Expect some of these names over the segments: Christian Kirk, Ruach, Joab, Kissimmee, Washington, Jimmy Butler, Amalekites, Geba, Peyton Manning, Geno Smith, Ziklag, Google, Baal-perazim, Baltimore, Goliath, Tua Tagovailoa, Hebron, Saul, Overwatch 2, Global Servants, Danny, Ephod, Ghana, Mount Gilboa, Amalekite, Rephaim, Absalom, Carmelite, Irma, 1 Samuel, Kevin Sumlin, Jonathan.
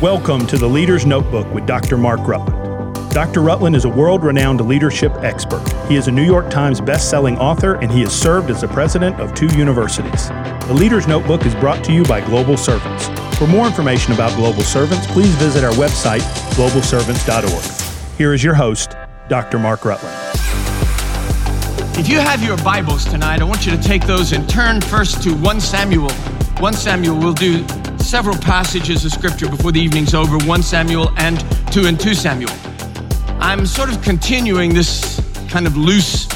Welcome to the Leader's Notebook with Dr. Mark Rutland. Dr. Rutland is a world-renowned leadership expert. He is a New York Times best-selling author, and he has served as the president of 2 universities. The Leader's Notebook is brought to you by Global Servants. For more information about Global Servants, please visit our website, globalservants.org. Here is your host, Dr. Mark Rutland. If you have your Bibles tonight, I want you to take those and turn first to 1 Samuel. 1 Samuel, we'll do several passages of scripture before the evening's over, 1 Samuel and 2 Samuel. I'm sort of continuing this kind of loose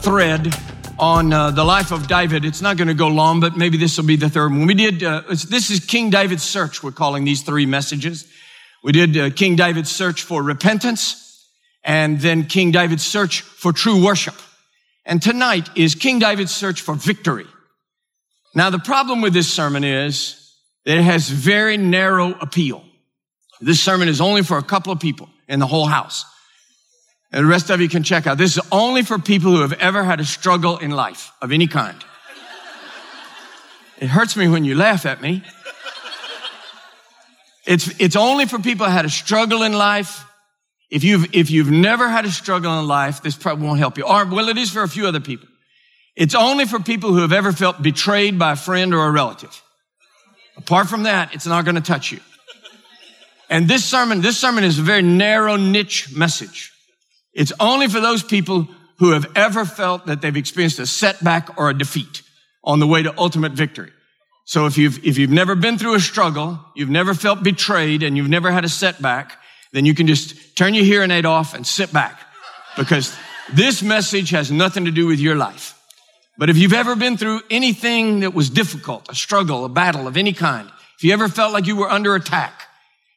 thread on the life of David. It's not going to go long, but maybe this will be the third one. We did, this is King David's search, we're calling these 3 messages. We did King David's search for repentance, and then King David's search for true worship. And tonight is King David's search for victory. Now, the problem with this sermon is that it has very narrow appeal. This sermon is only for a couple of people in the whole house. And the rest of you can check out. This is only for people who have ever had a struggle in life of any kind. It hurts me when you laugh at me. It's only for people who had a struggle in life. If you've never had a struggle in life, this probably won't help you. Or, well, it is for a few other people. It's only for people who have ever felt betrayed by a friend or a relative. Apart from that, it's not going to touch you. And this sermon is a very narrow niche message. It's only for those people who have ever felt that they've experienced a setback or a defeat on the way to ultimate victory. So if you've never been through a struggle, you've never felt betrayed, and you've never had a setback, then you can just turn your hearing aid off and sit back, because this message has nothing to do with your life. But if you've ever been through anything that was difficult, a struggle, a battle of any kind, if you ever felt like you were under attack,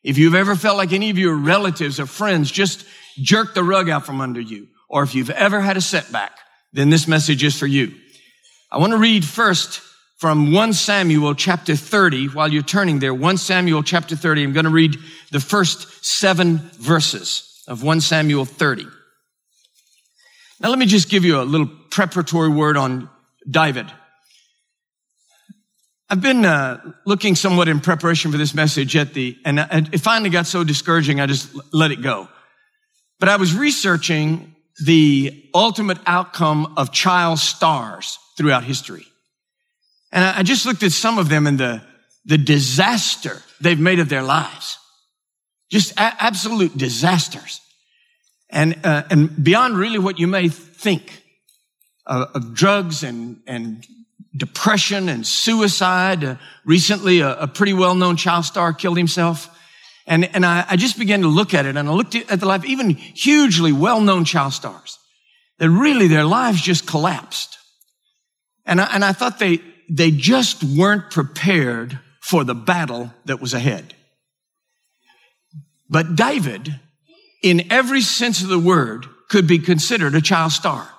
if you've ever felt like any of your relatives or friends just jerked the rug out from under you, or if you've ever had a setback, then this message is for you. I want to read first from 1 Samuel chapter 30. While you're turning there, 1 Samuel chapter 30, I'm going to read the first 7 verses of 1 Samuel 30. Now, let me just give you a little preparatory word on David. I've been looking somewhat in preparation for this message and it finally got so discouraging, I just let it go. But I was researching the ultimate outcome of child stars throughout history. And I just looked at some of them and the disaster they've made of their lives. Just absolute disasters. And beyond really what you may think of drugs and depression and suicide. Recently, a pretty well-known child star killed himself. And I just began to look at it, and I looked at the life, even hugely well-known child stars, that really their lives just collapsed. And I thought they just weren't prepared for the battle that was ahead. But David, in every sense of the word, could be considered a child star.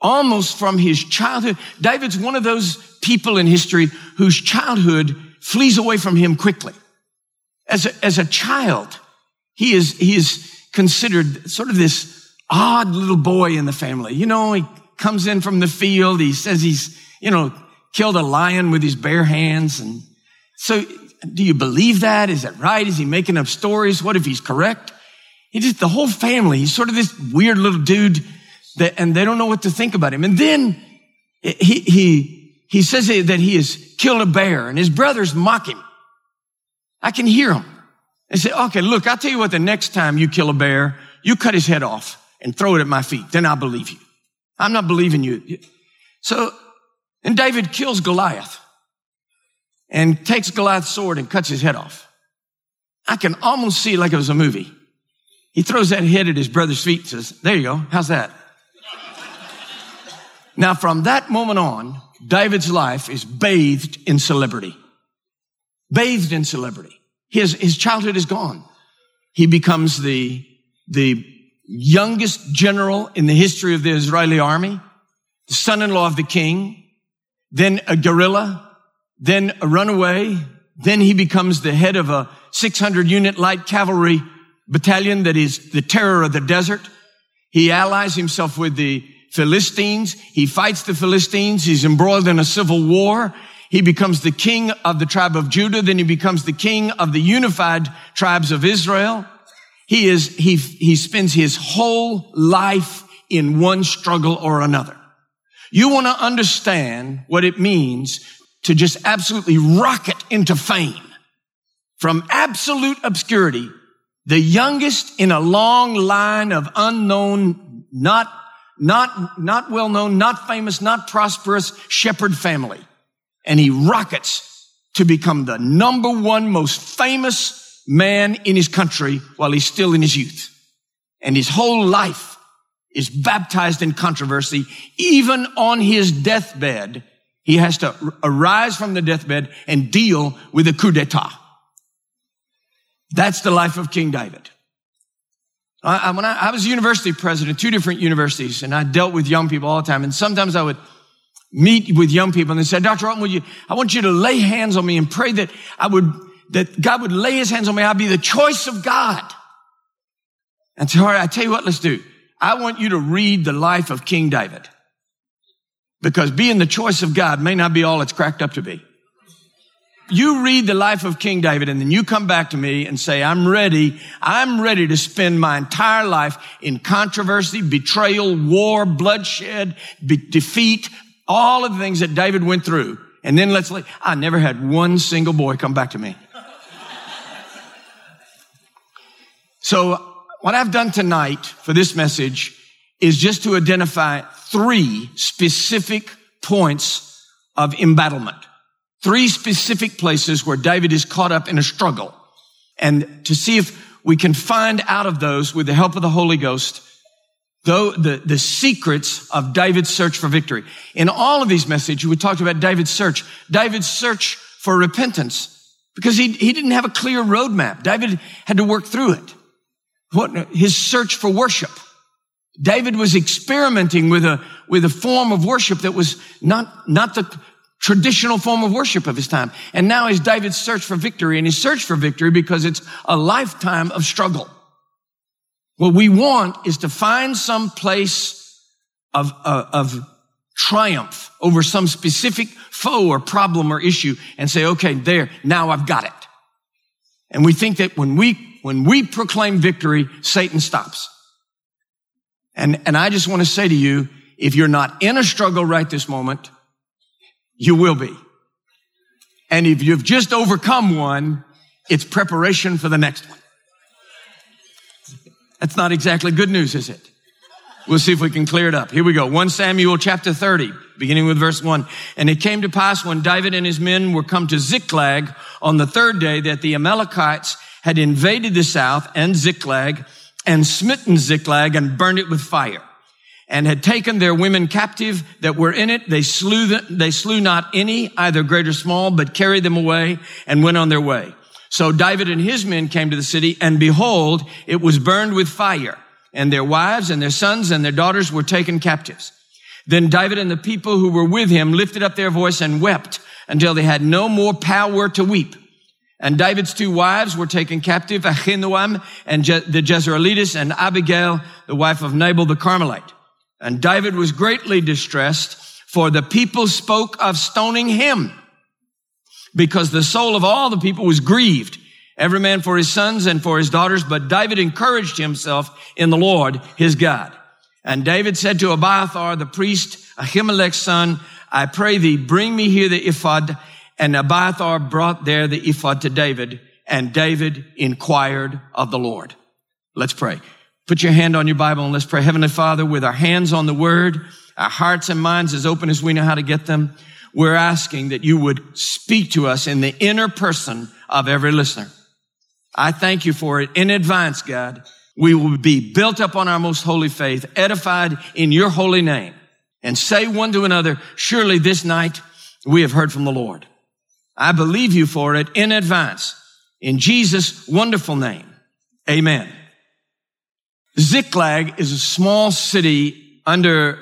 Almost from his childhood. David's one of those people in history whose childhood flees away from him quickly. As a child, he is considered sort of this odd little boy in the family. You know, he comes in from the field. He says he's, killed a lion with his bare hands. And so, do you believe that? Is that right? Is he making up stories? What if he's correct? The whole family, he's sort of this weird little dude, and they don't know what to think about him. And then he says that he has killed a bear, and his brothers mock him. I can hear them. They say, okay, look, I'll tell you what, the next time you kill a bear, you cut his head off and throw it at my feet. Then I'll believe you. I'm not believing you. So, and David kills Goliath, and takes Goliath's sword and cuts his head off. I can almost see it like it was a movie. He throws that head at his brother's feet and says, there you go, how's that? Now, from that moment on, David's life is bathed in celebrity. Bathed in celebrity. His childhood is gone. He becomes the youngest general in the history of the Israeli army, the son-in-law of the king, then a guerrilla, then a runaway. Then he becomes the head of a 600-unit light cavalry battalion that is the terror of the desert. He allies himself with the Philistines. He fights the Philistines. He's embroiled in a civil war. He becomes the king of the tribe of Judah. Then he becomes the king of the unified tribes of Israel. He spends his whole life in one struggle or another. You want to understand what it means to just absolutely rocket into fame. From absolute obscurity, the youngest in a long line of unknown, not well known, not famous, not prosperous shepherd family. And he rockets to become the number one most famous man in his country while he's still in his youth. And his whole life is baptized in controversy. Even on his deathbed, he has to arise from the deathbed and deal with a coup d'etat. That's the life of King David. When I was a university president, two different universities, and I dealt with young people all the time. And sometimes I would meet with young people and they said, Dr. Rutland, I want you to lay hands on me and pray that God would lay his hands on me. I'd be the choice of God. And so, all right, I tell you what, let's do. I want you to read the life of King David, because being the choice of God may not be all it's cracked up to be. You read the life of King David and then you come back to me and say, I'm ready to spend my entire life in controversy, betrayal, war, bloodshed, defeat, all of the things that David went through. And then I never had one single boy come back to me. So what I've done tonight for this message is just to identify three specific points of embattlement. Three specific places where David is caught up in a struggle, and to see if we can find out of those with the help of the Holy Ghost, though, the secrets of David's search for victory. In all of these messages, we talked about David's search for repentance, because he didn't have a clear roadmap. David had to work through it. His search for worship. David was experimenting with a form of worship that was not the traditional form of worship of his time. And now is David's search for victory, and his search for victory because it's a lifetime of struggle. What we want is to find some place of triumph over some specific foe or problem or issue and say, okay, there, now I've got it. And we think that when we proclaim victory, Satan stops. And I just want to say to you, if you're not in a struggle right this moment, you will be. And if you've just overcome one, it's preparation for the next one. That's not exactly good news, is it? We'll see if we can clear it up. Here we go. 1 Samuel chapter 30, beginning with verse 1. And it came to pass when David and his men were come to Ziklag on the third day that the Amalekites had invaded the south and Ziklag and smitten Ziklag and burned it with fire, and had taken their women captive that were in it. They slew not any, either great or small, but carried them away and went on their way. So David and his men came to the city, and behold, it was burned with fire, and their wives and their sons and their daughters were taken captives. Then David and the people who were with him lifted up their voice and wept until they had no more power to weep. And David's two wives were taken captive, Ahinoam and the Jezreelites, and Abigail, the wife of Nabal the Carmelite. And David was greatly distressed, for the people spoke of stoning him, because the soul of all the people was grieved, every man for his sons and for his daughters. But David encouraged himself in the Lord his God. And David said to Abiathar the priest, Ahimelech's son, I pray thee, bring me here the ephod. And Abiathar brought there the ephod to David, and David inquired of the Lord. Let's pray. Put your hand on your Bible and let's pray. Heavenly Father, with our hands on the Word, our hearts and minds as open as we know how to get them, we're asking that you would speak to us in the inner person of every listener. I thank you for it in advance, God. We will be built up on our most holy faith, edified in your holy name, and say one to another, surely this night we have heard from the Lord. I believe you for it in advance. In Jesus' wonderful name, amen. Ziklag is a small city under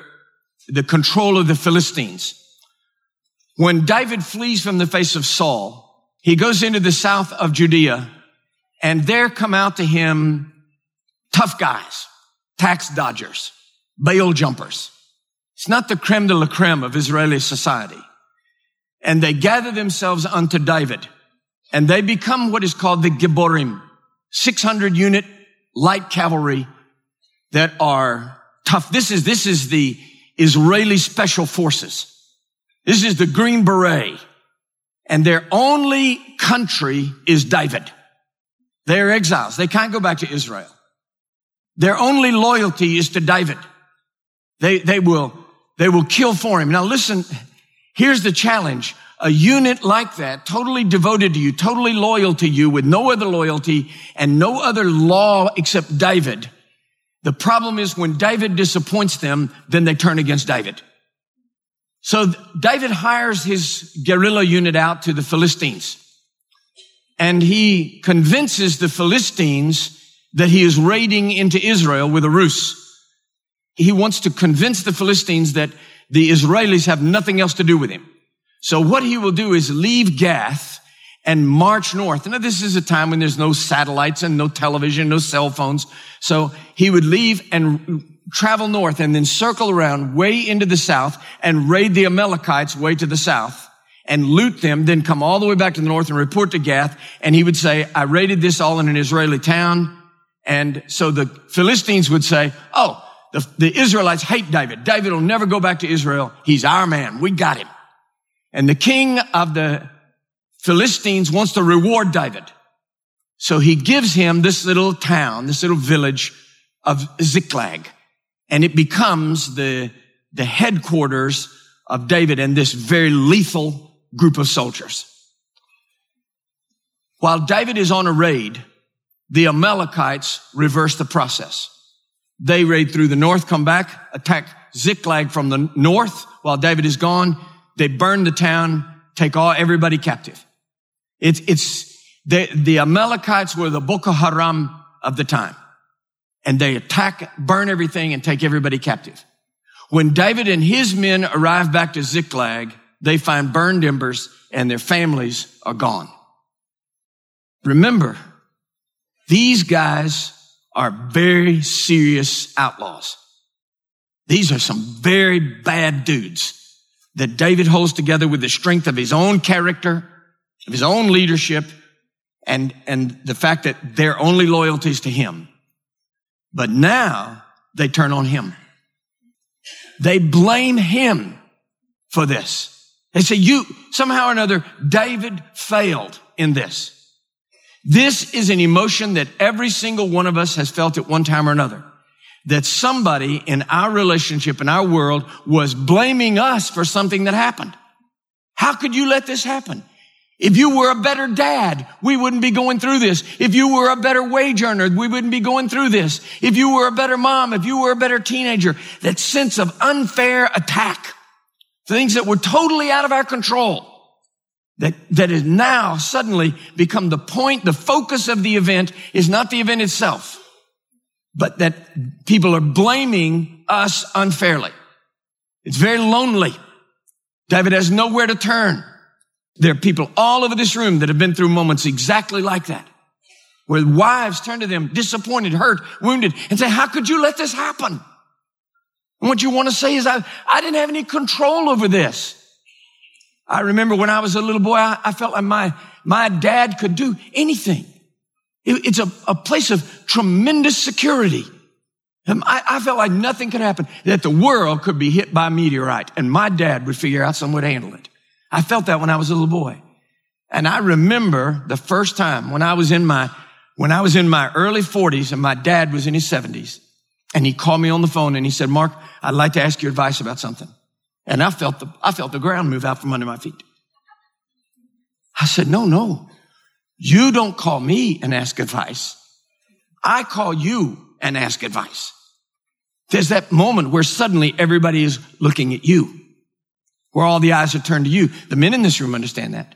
the control of the Philistines. When David flees from the face of Saul, he goes into the south of Judea, and there come out to him tough guys, tax dodgers, bail jumpers. It's not the creme de la creme of Israeli society. and they gather themselves unto David, and they become what is called the Gibborim, 600 unit light cavalry that are tough. This is the Israeli special forces. This is the Green Beret, and their only country is David. They're exiles. They can't go back to Israel. Their only loyalty is to David. They will kill for him. Now listen, here's the challenge. A unit like that, totally devoted to you, totally loyal to you, with no other loyalty and no other law except David. The problem is when David disappoints them, then they turn against David. So David hires his guerrilla unit out to the Philistines, and he convinces the Philistines that he is raiding into Israel with a ruse. He wants to convince the Philistines that the Israelis have nothing else to do with him. So what he will do is leave Gath and march north. Now, this is a time when there's no satellites and no television, no cell phones. So he would leave and travel north and then circle around way into the south and raid the Amalekites way to the south and loot them, then come all the way back to the north and report to Gath. And he would say, I raided this all in an Israeli town. And so the Philistines would say, oh, the Israelites hate David. David will never go back to Israel. He's our man. We got him. And the king of the Philistines wants to reward David. So he gives him this little town, this little village of Ziklag. And it becomes the headquarters of David and this very lethal group of soldiers. While David is on a raid, the Amalekites reverse the process. They raid through the north, come back, attack Ziklag from the north while David is gone. They burn the town, take everybody captive. The Amalekites were the Boko Haram of the time. And they attack, burn everything, and take everybody captive. When David and his men arrive back to Ziklag, they find burned embers and their families are gone. Remember, these guys are very serious outlaws. These are some very bad dudes that David holds together with the strength of his own character, of his own leadership, and the fact that their only loyalty is to him. But now they turn on him. They blame him for this. They say, you, somehow or another, David failed in this. This is an emotion that every single one of us has felt at one time or another. That somebody in our relationship, in our world, was blaming us for something that happened. How could you let this happen? If you were a better dad, we wouldn't be going through this. If you were a better wage earner, we wouldn't be going through this. If you were a better mom, if you were a better teenager, that sense of unfair attack, things that were totally out of our control, that is now suddenly become the point, the focus of the event is not the event itself, but that people are blaming us unfairly. It's very lonely. David has nowhere to turn. There are people all over this room that have been through moments exactly like that, where wives turn to them, disappointed, hurt, wounded, and say, how could you let this happen? And what you want to say is, I didn't have any control over this. I remember when I was a little boy, I felt like my dad could do anything. It's a place of tremendous security. I felt like nothing could happen, that the world could be hit by a meteorite, and my dad would figure out some way to handle it. I felt that when I was a little boy. And I remember the first time when I was in my early 40s and my dad was in his 70s, and he called me on the phone and he said, Mark, I'd like to ask your advice about something. And I felt the ground move out from under my feet. I said, no. You don't call me and ask advice. I call you and ask advice. There's that moment where suddenly everybody is looking at you, where all the eyes are turned to you. The men in this room understand that.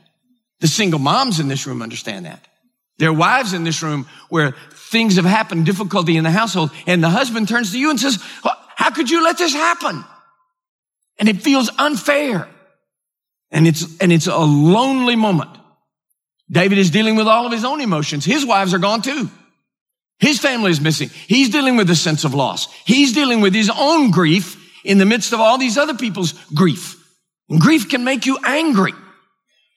The single moms in this room understand that. There are wives in this room where things have happened, difficulty in the household, and the husband turns to you and says, how could you let this happen? And it feels unfair. And it's a lonely moment. David is dealing with all of his own emotions. His wives are gone too. His family is missing. He's dealing with a sense of loss. He's dealing with his own grief in the midst of all these other people's grief. And grief can make you angry.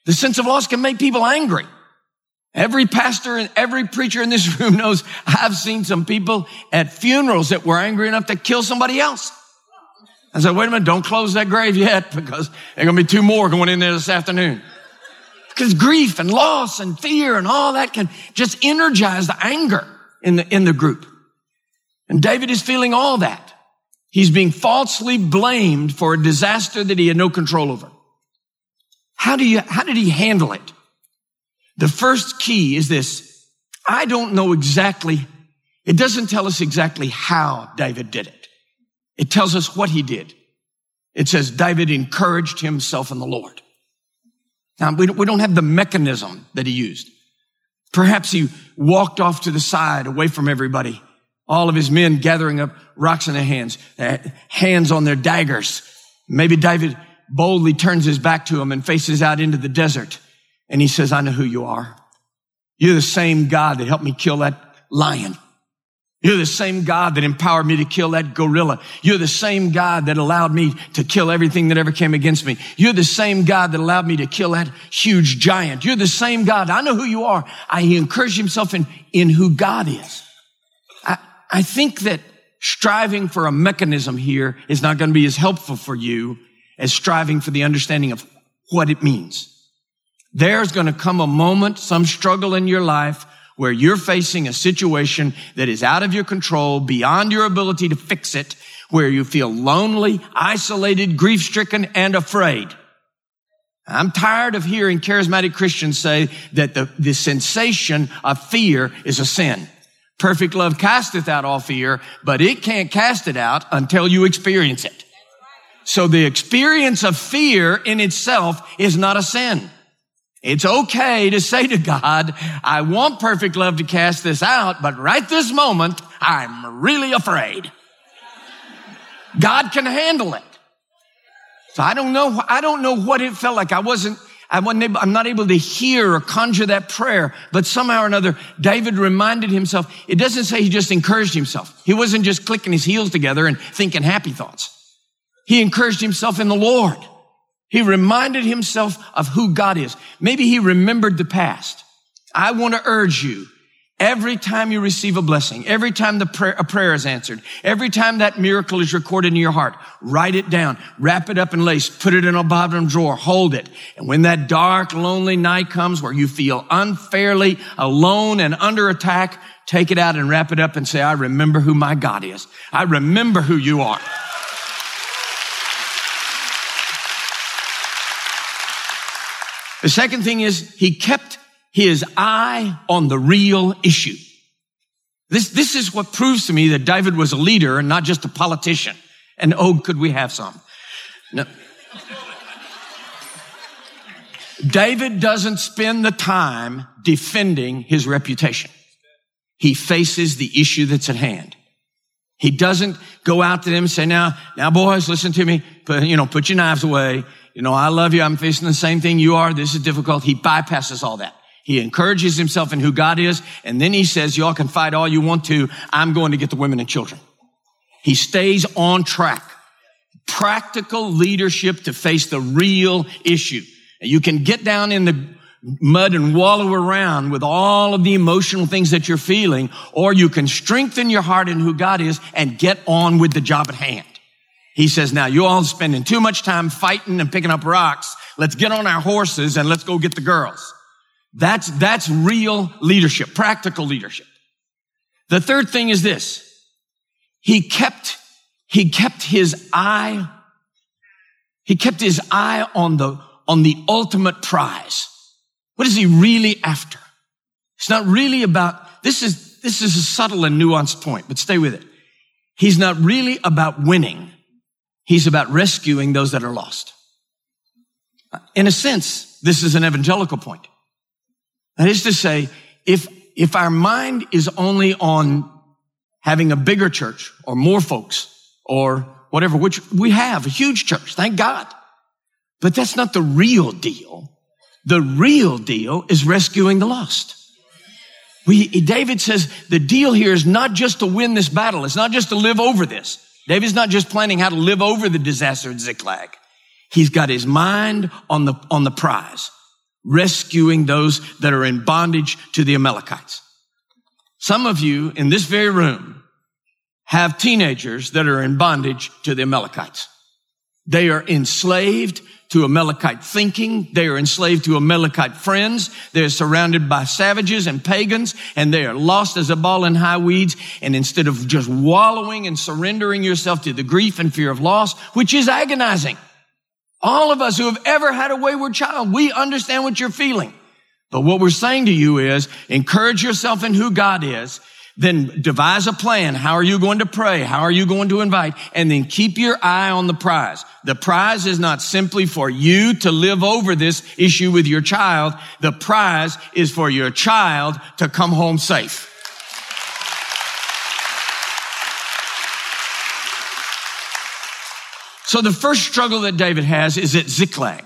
The sense of loss can make people angry. Every pastor and every preacher in this room knows I've seen some people at funerals that were angry enough to kill somebody else. I said, wait a minute, don't close that grave yet because there are going to be two more going in there this afternoon. Because grief and loss and fear and all that can just energize the anger in the group. And David is feeling all that. He's being falsely blamed for a disaster that he had no control over. How did he handle it? The first key is this. I don't know exactly. It doesn't tell us exactly how David did it. It tells us what he did. It says David encouraged himself in the Lord. Now, we don't have the mechanism that he used. Perhaps he walked off to the side, away from everybody. All of his men gathering up rocks in their hands, hands on their daggers. Maybe David boldly turns his back to him and faces out into the desert. And he says, I know who you are. You're the same God that helped me kill that lion. You're the same God that empowered me to kill that gorilla. You're the same God that allowed me to kill everything that ever came against me. You're the same God that allowed me to kill that huge giant. You're the same God. I know who you are. He encouraged himself in who God is. I think that striving for a mechanism here is not going to be as helpful for you as striving for the understanding of what it means. There's going to come a moment, some struggle in your life where you're facing a situation that is out of your control, beyond your ability to fix it, where you feel lonely, isolated, grief-stricken, and afraid. I'm tired of hearing charismatic Christians say that the sensation of fear is a sin. Perfect love casteth out all fear, but it can't cast it out until you experience it. So the experience of fear in itself is not a sin. It's okay to say to God, I want perfect love to cast this out, but right this moment, I'm really afraid. God can handle it. So I don't know what it felt like. I'm not able to hear or conjure that prayer, but somehow or another, David reminded himself. It doesn't say he just encouraged himself. He wasn't just clicking his heels together and thinking happy thoughts. He encouraged himself in the Lord. He reminded himself of who God is. Maybe he remembered the past. I want to urge you, every time you receive a blessing, every time a prayer is answered, every time that miracle is recorded in your heart, write it down, wrap it up in lace, put it in a bottom drawer, hold it. And when that dark, lonely night comes where you feel unfairly alone and under attack, take it out and wrap it up and say, I remember who my God is. I remember who you are. The second thing is he kept his eye on the real issue. This is what proves to me that David was a leader and not just a politician. And oh, could we have some? No. David doesn't spend the time defending his reputation. He faces the issue that's at hand. He doesn't go out to them and say, now boys, listen to me. Put your knives away. I love you. I'm facing the same thing you are. This is difficult. He bypasses all that. He encourages himself in who God is. And then he says, y'all can fight all you want to. I'm going to get the women and children. He stays on track. Practical leadership to face the real issue. And you can get down in the mud and wallow around with all of the emotional things that you're feeling, or you can strengthen your heart in who God is and get on with the job at hand. He says, now you all spending too much time fighting and picking up rocks. Let's get on our horses and let's go get the girls. That's real leadership, practical leadership. The third thing is this. He kept his eye on the ultimate prize. What is he really after? It's not really about, this is a subtle and nuanced point, but stay with it. He's not really about winning. He's about rescuing those that are lost. In a sense, this is an evangelical point. That is to say, if our mind is only on having a bigger church or more folks or whatever, which we have a huge church, thank God. But that's not the real deal. The real deal is rescuing the lost. David says the deal here is not just to win this battle. It's not just to live over this. David's not just planning how to live over the disaster at Ziklag. He's got his mind on the prize. rescuing those that are in bondage to the Amalekites. Some of you in this very room have teenagers that are in bondage to the Amalekites. They are enslaved to Amalekite thinking. They are enslaved to Amalekite friends. They are surrounded by savages and pagans, and they are lost as a ball in high weeds. And instead of just wallowing and surrendering yourself to the grief and fear of loss, which is agonizing, all of us who have ever had a wayward child, we understand what you're feeling. But what we're saying to you is, encourage yourself in who God is, then devise a plan. How are you going to pray? How are you going to invite? And then keep your eye on the prize. The prize is not simply for you to live over this issue with your child. The prize is for your child to come home safe. So the first struggle that David has is at Ziklag.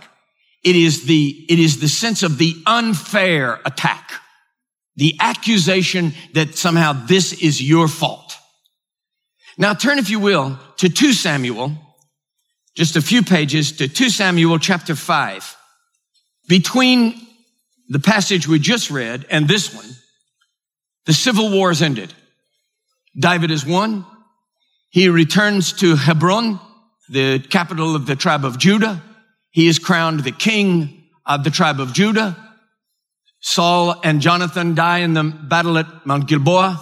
It is the sense of the unfair attack. The accusation that somehow this is your fault. Now turn, if you will, to 2 Samuel, just a few pages, to 2 Samuel chapter 5. Between the passage we just read and this one, the civil war has ended. David has won. He returns to Hebron, the capital of the tribe of Judah. He is crowned the king of the tribe of Judah. Saul and Jonathan die in the battle at Mount Gilboa.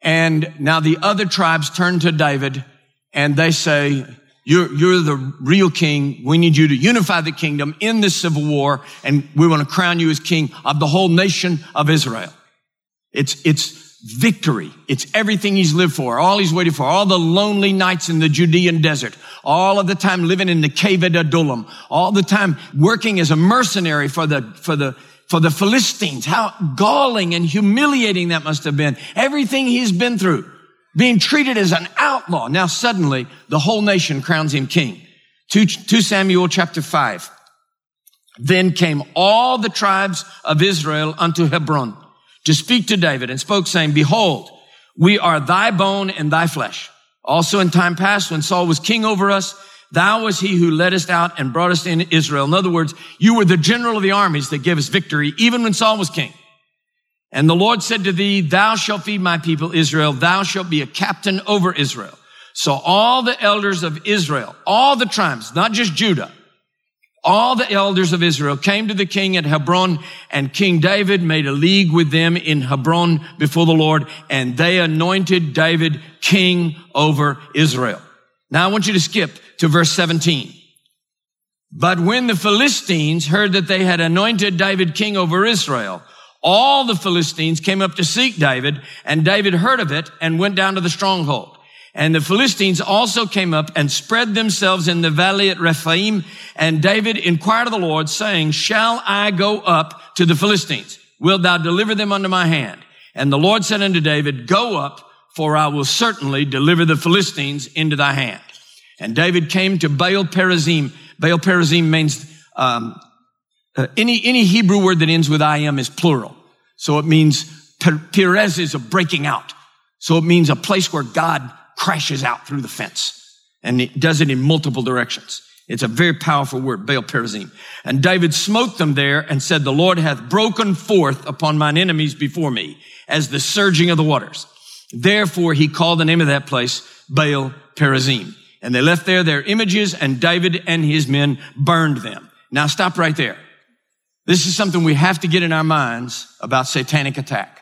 And now the other tribes turn to David and they say, you're the real king. We need you to unify the kingdom in this civil war. And we want to crown you as king of the whole nation of Israel. It's victory. It's everything he's lived for, all he's waited for, all the lonely nights in the Judean desert, all of the time living in the cave at Adullam, all the time working as a mercenary for the Philistines. How galling and humiliating that must have been. Everything he's been through, being treated as an outlaw. Now suddenly the whole nation crowns him king. 2 Samuel chapter 5. Then came all the tribes of Israel unto Hebron to speak to David, and spoke, saying, Behold, we are thy bone and thy flesh. Also in time past, when Saul was king over us, thou was he who led us out and brought us into Israel. In other words, you were the general of the armies that gave us victory, even when Saul was king. And the Lord said to thee, Thou shalt feed my people Israel. Thou shalt be a captain over Israel. So all the elders of Israel, all the tribes, not just Judah, all the elders of Israel came to the king at Hebron, and King David made a league with them in Hebron before the Lord, and they anointed David king over Israel. Now I want you to skip to verse 17. But when the Philistines heard that they had anointed David king over Israel, all the Philistines came up to seek David, and David heard of it and went down to the stronghold. And the Philistines also came up and spread themselves in the valley at Rephaim. And David inquired of the Lord, saying, Shall I go up to the Philistines? Wilt thou deliver them unto my hand? And the Lord said unto David, Go up, for I will certainly deliver the Philistines into thy hand. And David came to Baal-perazim. Baal-perazim means, any Hebrew word that ends with IM is plural. So it means, perez is a breaking out. So it means a place where God crashes out through the fence. And it does it in multiple directions. It's a very powerful word, Baal-perazim. And David smote them there and said, The Lord hath broken forth upon mine enemies before me, as the surging of the waters. Therefore he called the name of that place Baal-perazim. And they left there their images, and David and his men burned them. Now stop right there. This is something we have to get in our minds about satanic attack.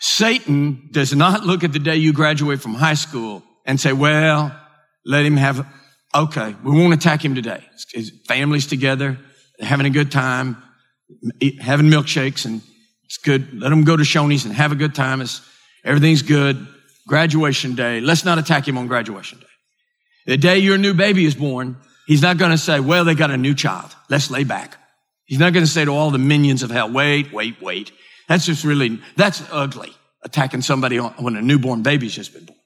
Satan does not look at the day you graduate from high school and say, well, let him have, okay, we won't attack him today. His family's together, they're having a good time, having milkshakes, and it's good. Let them go to Shoney's and have a good time. Everything's good. Graduation day. Let's not attack him on graduation day. The day your new baby is born, he's not going to say, well, they got a new child. Let's lay back. He's not going to say to all the minions of hell, wait. That's ugly, attacking somebody when a newborn baby's just been born.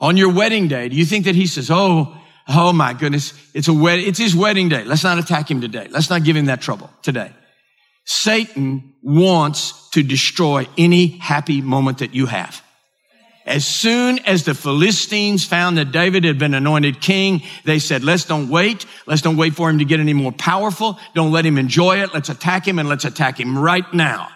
On your wedding day, do you think that he says, oh my goodness, it's his wedding day. Let's not attack him today. Let's not give him that trouble today. Satan wants to destroy any happy moment that you have. As soon as the Philistines found that David had been anointed king, they said, let's don't wait for him to get any more powerful. Don't let him enjoy it. Let's attack him, and let's attack him right now.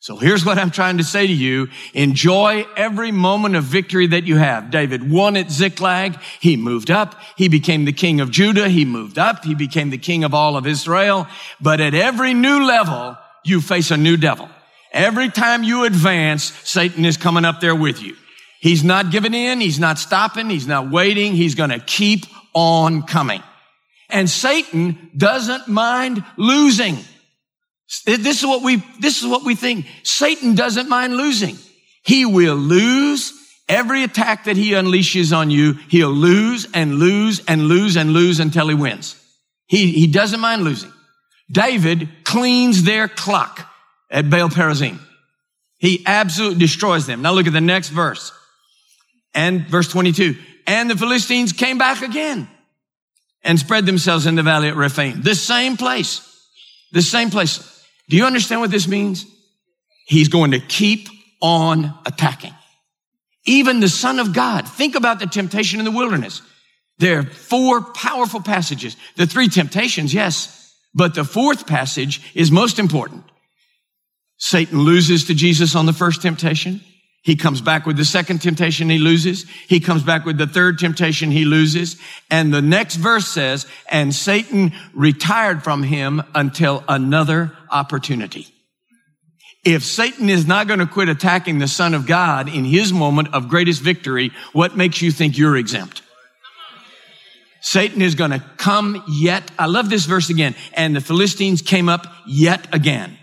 So here's what I'm trying to say to you. Enjoy every moment of victory that you have. David won at Ziklag. He moved up. He became the king of Judah. He moved up. He became the king of all of Israel. But at every new level, you face a new devil. Every time you advance, Satan is coming up there with you. He's not giving in. He's not stopping. He's not waiting. He's going to keep on coming. And Satan doesn't mind losing. This is what we think. Satan doesn't mind losing. He will lose every attack that he unleashes on you. He'll lose and lose and lose and lose until he wins. He doesn't mind losing. David cleans their clock at Baal-perazim. He absolutely destroys them. Now look at the next verse. And verse 22, and the Philistines came back again and spread themselves in the valley at Rephaim. The same place. Do you understand what this means? He's going to keep on attacking. Even the Son of God. Think about the temptation in the wilderness. There are four powerful passages. The three temptations, yes, but the fourth passage is most important. Satan loses to Jesus on the first temptation. He comes back with the second temptation, he loses. He comes back with the third temptation, he loses. And the next verse says, and Satan retired from him until another opportunity. If Satan is not going to quit attacking the Son of God in his moment of greatest victory, what makes you think you're exempt? Satan is going to come yet. I love this verse again. And the Philistines came up yet again.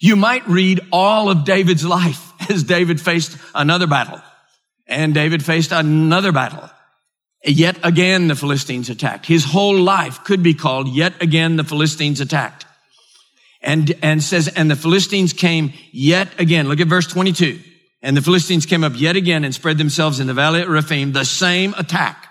You might read all of David's life as David faced another battle. And David faced another battle. Yet again, the Philistines attacked. His whole life could be called, yet again, the Philistines attacked. And says, and the Philistines came yet again. Look at verse 22. And the Philistines came up yet again and spread themselves in the valley at Rephaim, the same attack.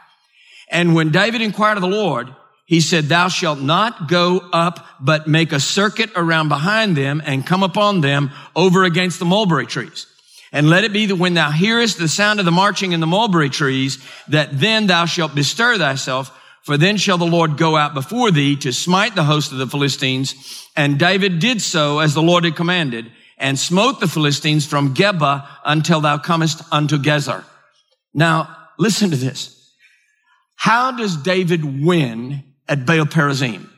And when David inquired of the Lord, he said, thou shalt not go up, but make a circuit around behind them and come upon them over against the mulberry trees. And let it be that when thou hearest the sound of the marching in the mulberry trees, that then thou shalt bestir thyself, for then shall the Lord go out before thee to smite the host of the Philistines. And David did so as the Lord had commanded, and smote the Philistines from Geba until thou comest unto Gezer. Now, listen to this. How does David win at Baal-perazim?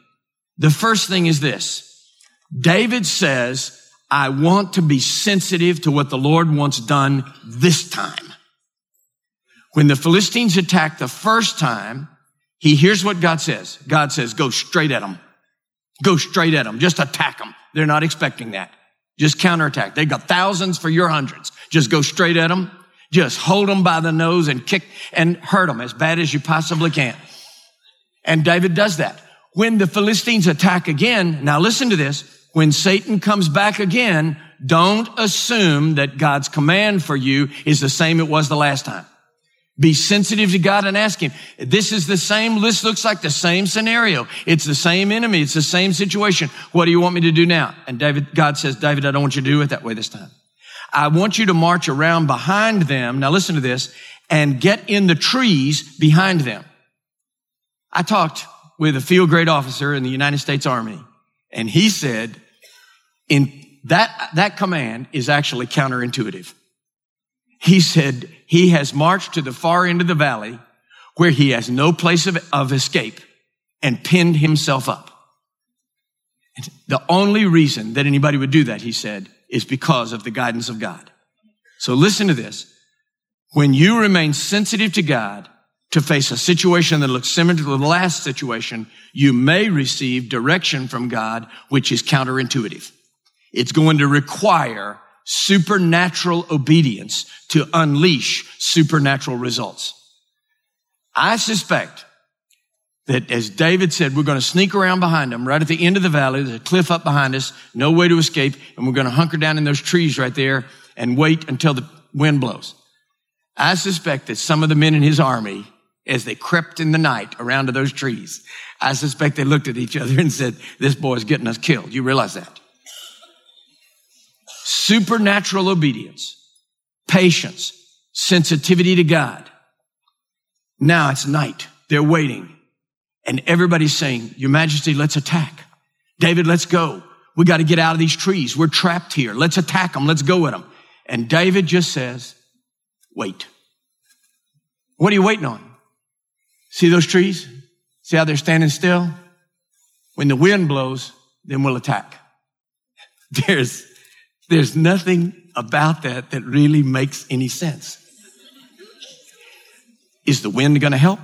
The first thing is this. David says, I want to be sensitive to what the Lord wants done this time. When the Philistines attacked the first time, he hears what God says. God says, go straight at them. Go straight at them. Just attack them. They're not expecting that. Just counterattack. They've got thousands for your hundreds. Just go straight at them. Just hold them by the nose and kick and hurt them as bad as you possibly can. And David does that. When the Philistines attack again, now listen to this, when Satan comes back again, don't assume that God's command for you is the same it was the last time. Be sensitive to God and ask him. This looks like the same scenario. It's the same enemy. It's the same situation. What do you want me to do now? And God says, David, I don't want you to do it that way this time. I want you to march around behind them. Now listen to this, and get in the trees behind them. I talked with a field grade officer in the United States Army, and he said, that command is actually counterintuitive. He said he has marched to the far end of the valley where he has no place of escape and pinned himself up. And the only reason that anybody would do that, he said, is because of the guidance of God. So listen to this. When you remain sensitive to God, to face a situation that looks similar to the last situation, you may receive direction from God, which is counterintuitive. It's going to require supernatural obedience to unleash supernatural results. I suspect that, as David said, we're going to sneak around behind them right at the end of the valley. There's a cliff up behind us, no way to escape, and we're going to hunker down in those trees right there and wait until the wind blows. I suspect that some of the men in his army, as they crept in the night around to those trees, I suspect they looked at each other and said, this boy's getting us killed. You realize that? Supernatural obedience, patience, sensitivity to God. Now it's night. They're waiting. And everybody's saying, Your Majesty, let's attack. David, let's go. We got to get out of these trees. We're trapped here. Let's attack them. Let's go at them. And David just says, wait. What are you waiting on? See those trees? See how they're standing still? When the wind blows, then we'll attack. There's nothing about that really makes any sense. Is the wind going to help?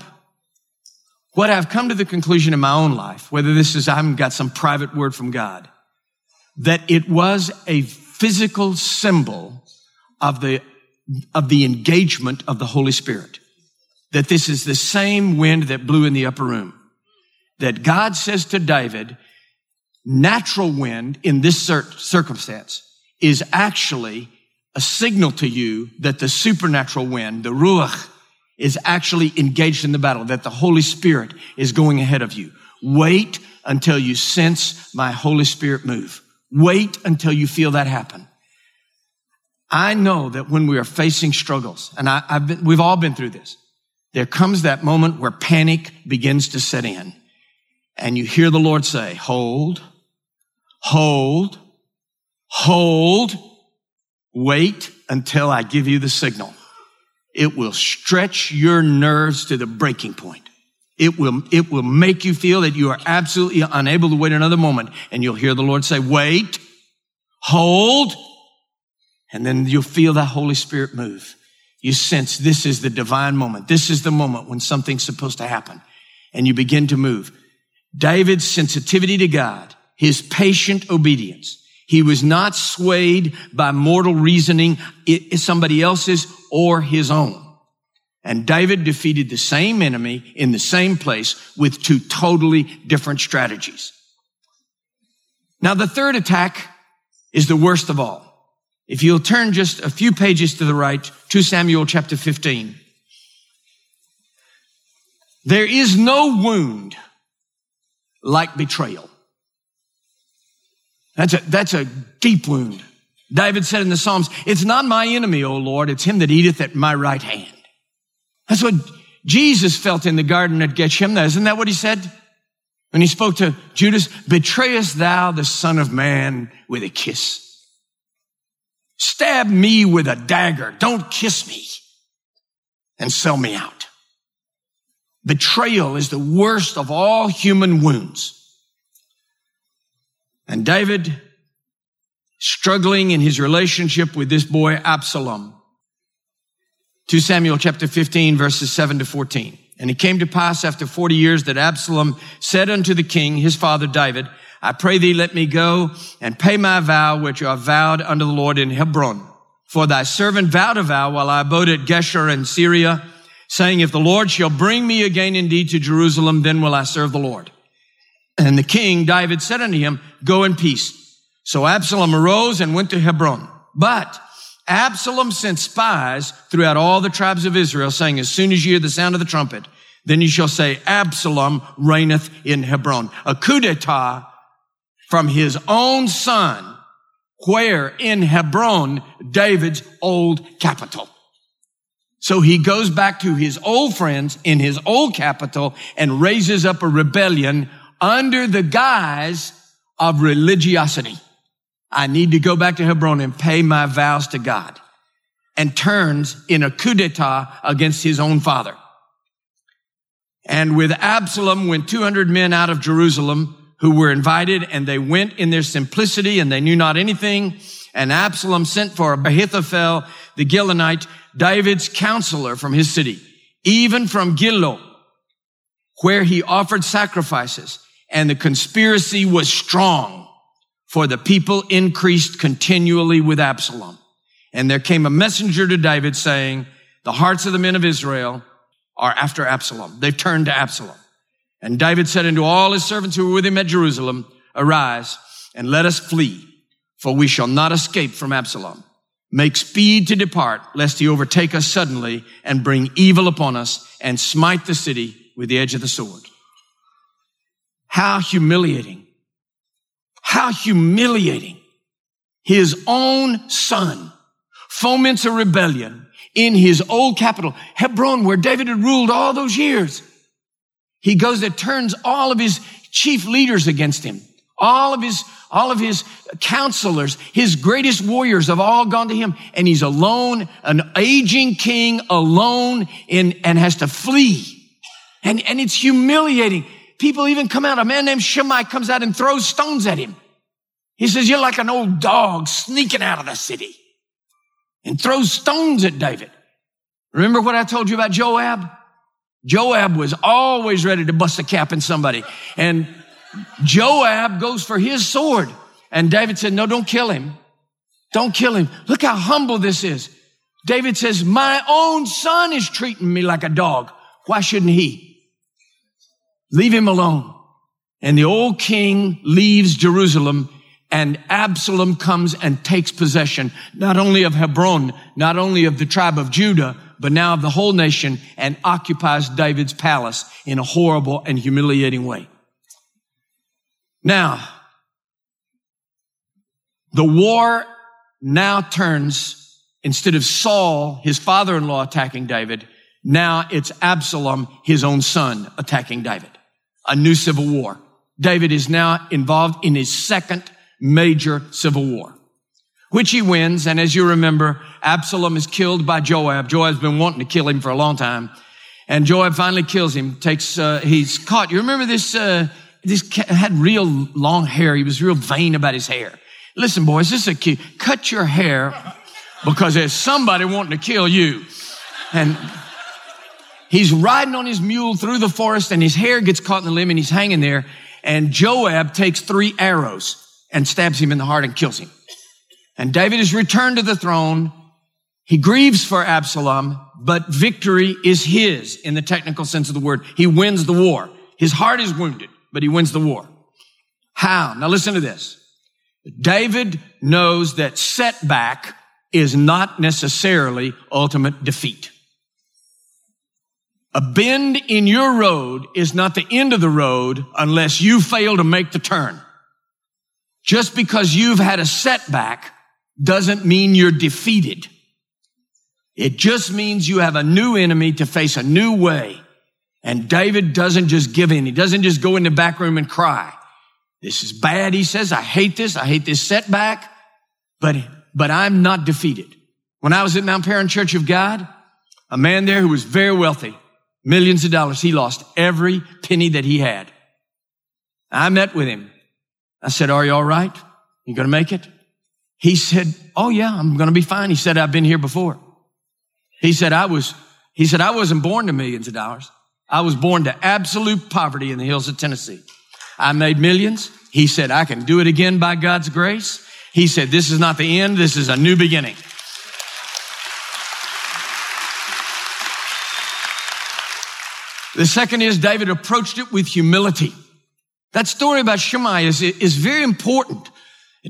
What I've come to the conclusion in my own life, whether this is I haven't got some private word from God, that it was a physical symbol of the engagement of the Holy Spirit. That this is the same wind that blew in the upper room. That God says to David, natural wind in this circumstance is actually a signal to you that the supernatural wind, the Ruach, is actually engaged in the battle, that the Holy Spirit is going ahead of you. Wait until you sense my Holy Spirit move. Wait until you feel that happen. I know that when we are facing struggles, and we've all been through this, there comes that moment where panic begins to set in. And you hear the Lord say, hold, hold, hold, wait until I give you the signal. It will stretch your nerves to the breaking point. It will make you feel that you are absolutely unable to wait another moment. And you'll hear the Lord say, wait, hold. And then you'll feel the Holy Spirit move. You sense this is the divine moment. This is the moment when something's supposed to happen. And you begin to move. David's sensitivity to God, his patient obedience. He was not swayed by mortal reasoning, somebody else's or his own. And David defeated the same enemy in the same place with two totally different strategies. Now, the third attack is the worst of all. If you'll turn just a few pages to the right, 2 Samuel chapter 15. There is no wound like betrayal. That's a deep wound. David said in the Psalms, it's not my enemy, O Lord, it's him that eateth at my right hand. That's what Jesus felt in the garden at Gethsemane. Isn't that what he said? When he spoke to Judas, betrayest thou the Son of Man with a kiss. Stab me with a dagger. Don't kiss me and sell me out. Betrayal is the worst of all human wounds. And David, struggling in his relationship with this boy Absalom. 2 Samuel chapter 15, verses 7 to 14. And it came to pass after 40 years that Absalom said unto the king, his father David, I pray thee, let me go and pay my vow, which I vowed unto the Lord in Hebron. For thy servant vowed a vow while I abode at Geshur in Syria, saying, if the Lord shall bring me again indeed to Jerusalem, then will I serve the Lord. And the king, David, said unto him, go in peace. So Absalom arose and went to Hebron. But Absalom sent spies throughout all the tribes of Israel, saying, as soon as you hear the sound of the trumpet, then you shall say, Absalom reigneth in Hebron. A coup d'etat from his own son, where in Hebron, David's old capital. So he goes back to his old friends in his old capital and raises up a rebellion under the guise of religiosity. I need to go back to Hebron and pay my vows to God, and turns in a coup d'etat against his own father. And with Absalom went 200 men out of Jerusalem who were invited, and they went in their simplicity and they knew not anything. And Absalom sent for Ahithophel, the Gilonite, David's counselor from his city, even from Gilo, where he offered sacrifices. And the conspiracy was strong, for the people increased continually with Absalom. And there came a messenger to David saying, the hearts of the men of Israel are after Absalom. They've turned to Absalom. And David said unto all his servants who were with him at Jerusalem, arise and let us flee, for we shall not escape from Absalom. Make speed to depart, lest he overtake us suddenly and bring evil upon us and smite the city with the edge of the sword. How humiliating. How humiliating. His own son, foments a rebellion in his old capital, Hebron, where David had ruled all those years. He goes and turns all of his chief leaders against him. All of his counselors, his greatest warriors have all gone to him, and he's alone, an aging king alone and has to flee. And it's humiliating. People even come out. A man named Shimei comes out and throws stones at him. He says, "You're like an old dog sneaking out of the city," and throws stones at David. Remember what I told you about Joab? Joab was always ready to bust a cap in somebody. And Joab goes for his sword. And David said, "No, don't kill him. Don't kill him." Look how humble this is. David says, "My own son is treating me like a dog. Why shouldn't he? Leave him alone." And the old king leaves Jerusalem, and Absalom comes and takes possession, not only of Hebron, not only of the tribe of Judah, but now of the whole nation, and occupies David's palace in a horrible and humiliating way. Now, the war now turns, instead of Saul, his father-in-law, attacking David, now it's Absalom, his own son, attacking David. A new civil war. David is now involved in his second major civil war, which he wins. And as you remember, Absalom is killed by Joab. Joab's been wanting to kill him for a long time. And Joab finally kills him. He's caught. You remember this cat had real long hair. He was real vain about his hair. Listen, boys, this is a key. Cut your hair because there's somebody wanting to kill you. And he's riding on his mule through the forest, and his hair gets caught in the limb, and he's hanging there. And Joab takes 3 arrows and stabs him in the heart and kills him. And David is returned to the throne. He grieves for Absalom, but victory is his in the technical sense of the word. He wins the war. His heart is wounded, but he wins the war. How? Now listen to this. David knows that setback is not necessarily ultimate defeat. A bend in your road is not the end of the road unless you fail to make the turn. Just because you've had a setback doesn't mean you're defeated. It just means you have a new enemy to face a new way. And David doesn't just give in. He doesn't just go in the back room and cry. "This is bad," he says. "I hate this. I hate this setback, but I'm not defeated." When I was at Mount Perrin Church of God, a man there who was very wealthy, millions of dollars. He lost every penny that he had. I met with him. I said, "Are you all right? You going to make it?" He said, "Oh yeah, I'm going to be fine." He said, "I've been here before." He said, I wasn't born to millions of dollars. I was born to absolute poverty in the hills of Tennessee. I made millions." He said, "I can do it again by God's grace." He said, "This is not the end. This is a new beginning." The second is David approached it with humility. That story about Shimei is very important.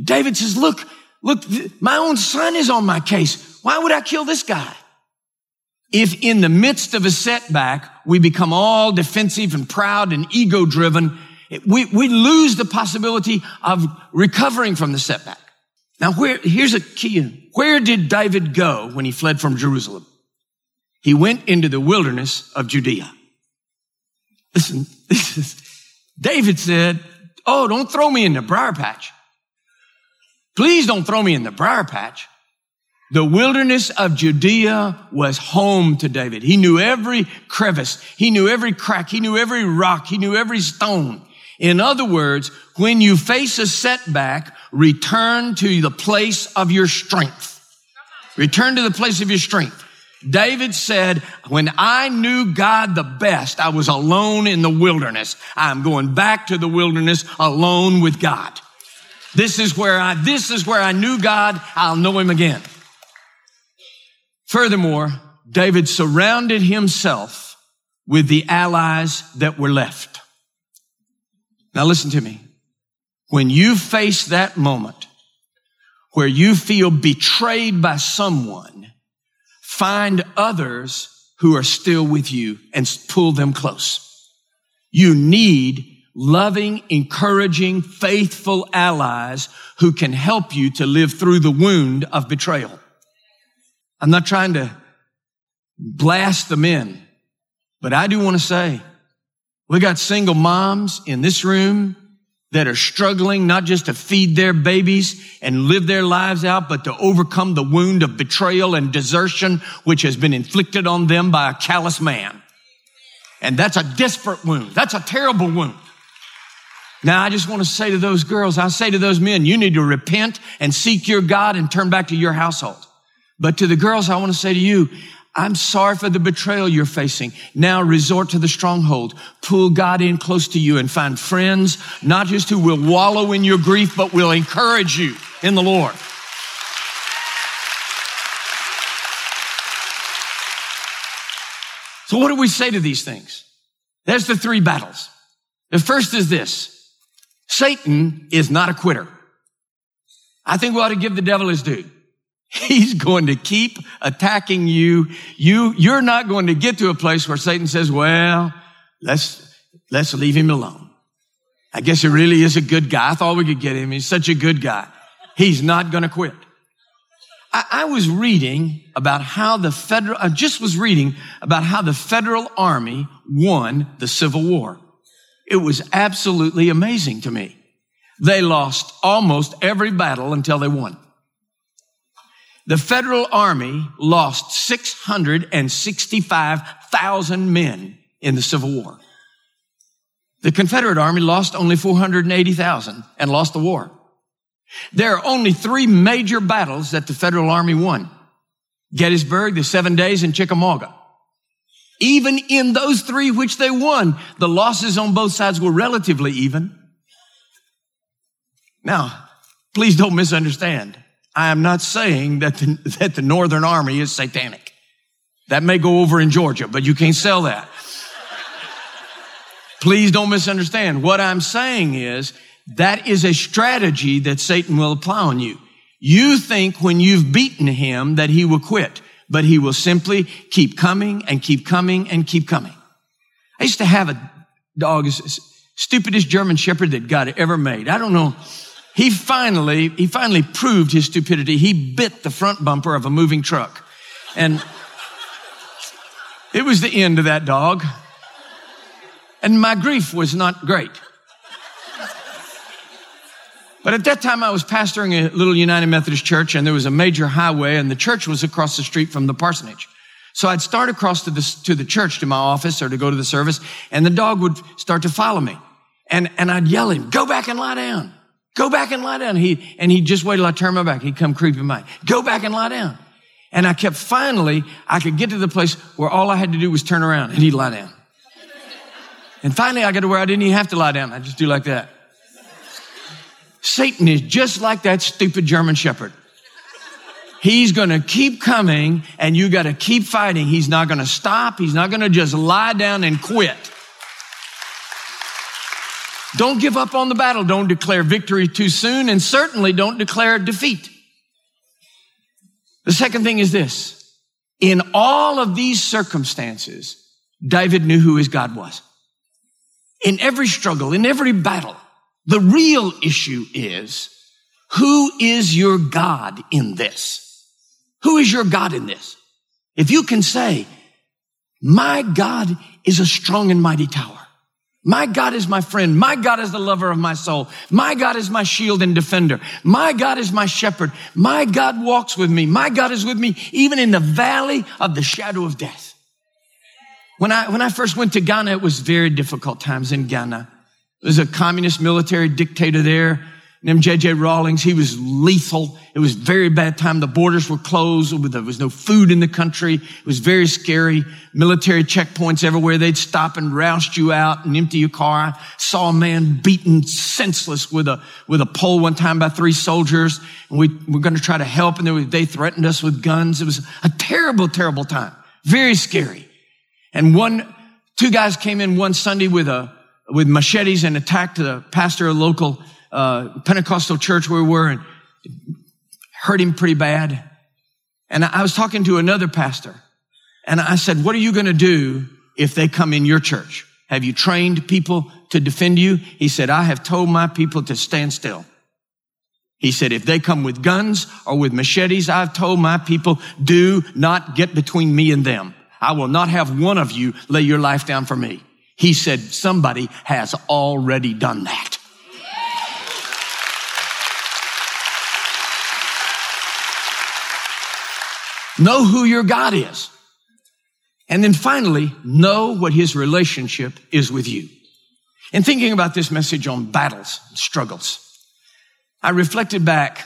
David says, look, my own son is on my case. Why would I kill this guy? If in the midst of a setback, we become all defensive and proud and ego-driven, we lose the possibility of recovering from the setback. Now, here's a key. Where did David go when he fled from Jerusalem? He went into the wilderness of Judea. Listen, David said, "Oh, don't throw me in the briar patch. Please don't throw me in the briar patch." The wilderness of Judea was home to David. He knew every crevice. He knew every crack. He knew every rock. He knew every stone. In other words, when you face a setback, return to the place of your strength. Return to the place of your strength. David said, "When I knew God the best, I was alone in the wilderness. I'm going back to the wilderness alone with God. This is where I knew God. I'll know him again." Furthermore, David surrounded himself with the allies that were left. Now listen to me. When you face that moment where you feel betrayed by someone, find others who are still with you and pull them close. You need loving, encouraging, faithful allies who can help you to live through the wound of betrayal. I'm not trying to blast the men, but I do want to say we got single moms in this room that are struggling not just to feed their babies and live their lives out, but to overcome the wound of betrayal and desertion which has been inflicted on them by a callous man. And that's a desperate wound. That's a terrible wound. Now, I just want to say to those girls, I say to those men, you need to repent and seek your God and turn back to your household. But to the girls, I want to say to you, I'm sorry for the betrayal you're facing. Now resort to the stronghold. Pull God in close to you and find friends, not just who will wallow in your grief, but will encourage you in the Lord. So what do we say to these things? There's the three battles. The first is this. Satan is not a quitter. I think we ought to give the devil his due. He's going to keep attacking you. You're not going to get to a place where Satan says, well, let's leave him alone. I guess he really is a good guy. I thought we could get him. He's such a good guy. He's not going to quit. I was reading about how the Federal Army won the Civil War. It was absolutely amazing to me. They lost almost every battle until they won. The Federal Army lost 665,000 men in the Civil War. The Confederate Army lost only 480,000 and lost the war. There are only three major battles that the Federal Army won. Gettysburg, the 7 days, and Chickamauga. Even in those three which they won, the losses on both sides were relatively even. Now, please don't misunderstand. I am not saying that the Northern Army is satanic. That may go over in Georgia, but you can't sell that. Please don't misunderstand. What I'm saying is that is a strategy that Satan will apply on you. You think when you've beaten him that he will quit, but he will simply keep coming and keep coming and keep coming. I used to have a dog, stupidest German shepherd that God ever made. I don't know. He finally proved his stupidity. He bit the front bumper of a moving truck. And it was the end of that dog. And my grief was not great. But at that time, I was pastoring a little United Methodist church, and there was a major highway, and the church was across the street from the parsonage. So I'd start across to the church, to my office, or to go to the service, and the dog would start to follow me. And I'd yell at him, go back and lie down. Go back and lie down. He'd just wait till I turned my back. He'd come creeping by. Go back and lie down. And I could get to the place where all I had to do was turn around and he'd lie down. And finally I got to where I didn't even have to lie down. I just do like that. Satan is just like that stupid German shepherd. He's going to keep coming and you got to keep fighting. He's not going to stop. He's not going to just lie down and quit. Don't give up on the battle. Don't declare victory too soon, and certainly don't declare defeat. The second thing is this. In all of these circumstances, David knew who his God was. In every struggle, in every battle, the real issue is, who is your God in this? Who is your God in this? If you can say, my God is a strong and mighty tower. My God is my friend. My God is the lover of my soul. My God is my shield and defender. My God is my shepherd. My God walks with me. My God is with me even in the valley of the shadow of death. When I first went to Ghana, it was very difficult times in Ghana. There was a communist military dictator there named J.J. Rawlings. He was lethal. It was a very bad time. The borders were closed. There was no food in the country. It was very scary. Military checkpoints everywhere. They'd stop and roust you out and empty your car. I saw a man beaten senseless with a pole one time by three soldiers. And we were going to try to help. And they threatened us with guns. It was a terrible, terrible time. Very scary. And two guys came in one Sunday with machetes and attacked the pastor of local Pentecostal church where we were, and hurt him pretty bad. And I was talking to another pastor and I said, what are you going to do if they come in your church? Have you trained people to defend you? He said, I have told my people to stand still. He said, if they come with guns or with machetes, I've told my people, do not get between me and them. I will not have one of you lay your life down for me. He said, somebody has already done that. Know who your God is. And then finally, know what his relationship is with you. In thinking about this message on battles and struggles, I reflected back.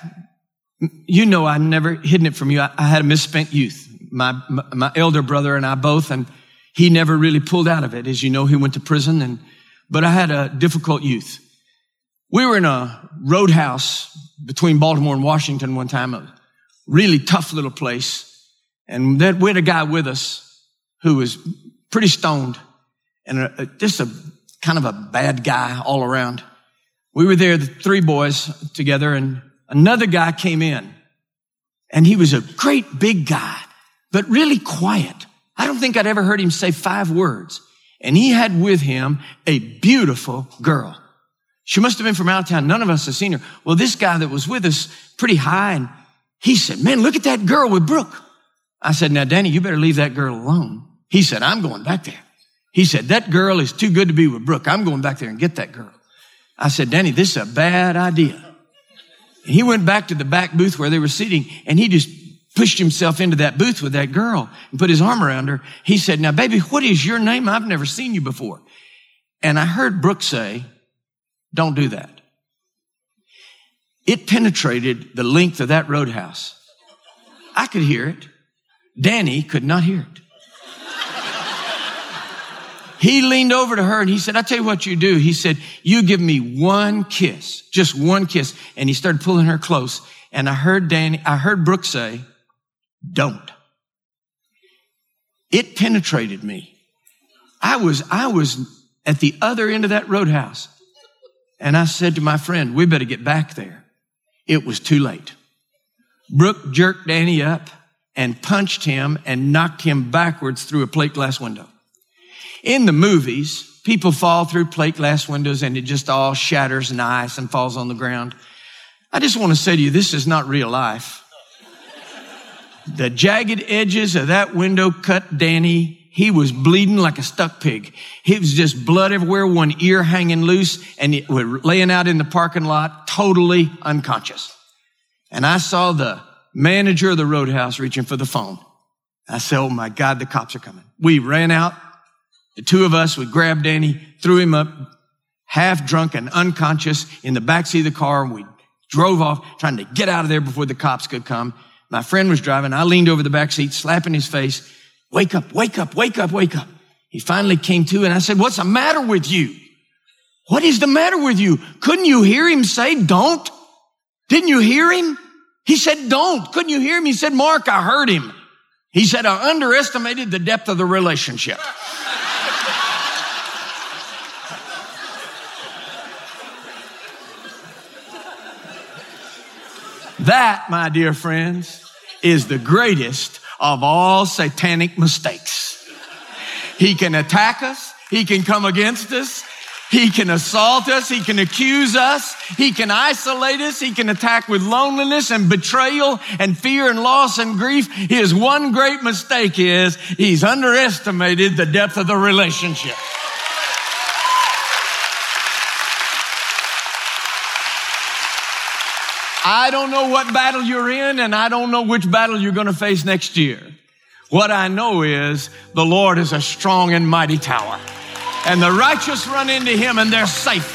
You know, I've never hidden it from you. I had a misspent youth. My elder brother and I both, and he never really pulled out of it. As you know, he went to prison, but I had a difficult youth. We were in a roadhouse between Baltimore and Washington one time, a really tough little place. And that we had a guy with us who was pretty stoned and just a kind of a bad guy all around. We were there, the three boys together, and another guy came in, and he was a great big guy, but really quiet. I don't think I'd ever heard him say 5 words. And he had with him a beautiful girl. She must have been from out of town. None of us have seen her. Well, this guy that was with us, pretty high, and he said, man, look at that girl with Brooke. I said, now, Danny, you better leave that girl alone. He said, I'm going back there. He said, that girl is too good to be with Brooke. I'm going back there and get that girl. I said, Danny, this is a bad idea. And he went back to the back booth where they were sitting, and he just pushed himself into that booth with that girl and put his arm around her. He said, now, baby, what is your name? I've never seen you before. And I heard Brooke say, don't do that. It penetrated the length of that roadhouse. I could hear it. Danny could not hear it. He leaned over to her and he said, I tell you what you do. He said, you give me one kiss, just one kiss. And he started pulling her close. And I heard Brooke say, don't. It penetrated me. I was at the other end of that roadhouse. And I said to my friend, we better get back there. It was too late. Brooke jerked Danny up and punched him and knocked him backwards through a plate glass window. In the movies, people fall through plate glass windows and it just all shatters and ice and falls on the ground. I just want to say to you, this is not real life. The jagged edges of that window cut Danny. He was bleeding like a stuck pig. It was just blood everywhere, one ear hanging loose, and it was laying out in the parking lot, totally unconscious. And I saw the manager of the roadhouse reaching for the phone. I said, oh my God, the cops are coming. We ran out. The two of us, we grabbed Danny, threw him up, half drunk and unconscious in the backseat of the car. We drove off trying to get out of there before the cops could come. My friend was driving. I leaned over the backseat, slapping his face. Wake up, wake up, wake up, wake up. He finally came to, and I said, what's the matter with you? What is the matter with you? Couldn't you hear him say, don't? Didn't you hear him? He said, don't. Couldn't you hear him? He said, Mark, I heard him. He said, I underestimated the depth of the relationship. That, my dear friends, is the greatest of all satanic mistakes. He can attack us. He can come against us. He can assault us. He can accuse us. He can isolate us. He can attack with loneliness and betrayal and fear and loss and grief. His one great mistake is he's underestimated the depth of the relationship. I don't know what battle you're in, and I don't know which battle you're going to face next year. What I know is the Lord is a strong and mighty tower, and the righteous run into him and they're safe.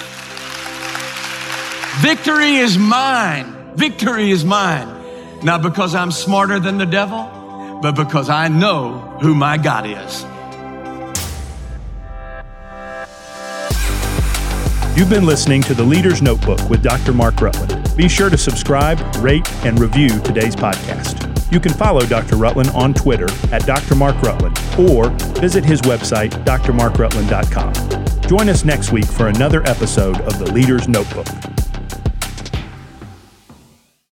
Victory is mine. Victory is mine. Not because I'm smarter than the devil, but because I know who my God is. You've been listening to The Leader's Notebook with Dr. Mark Rutland. Be sure to subscribe, rate, and review today's podcast. You can follow Dr. Rutland on Twitter at Dr. Mark Rutland or visit his website, drmarkrutland.com. Join us next week for another episode of The Leader's Notebook.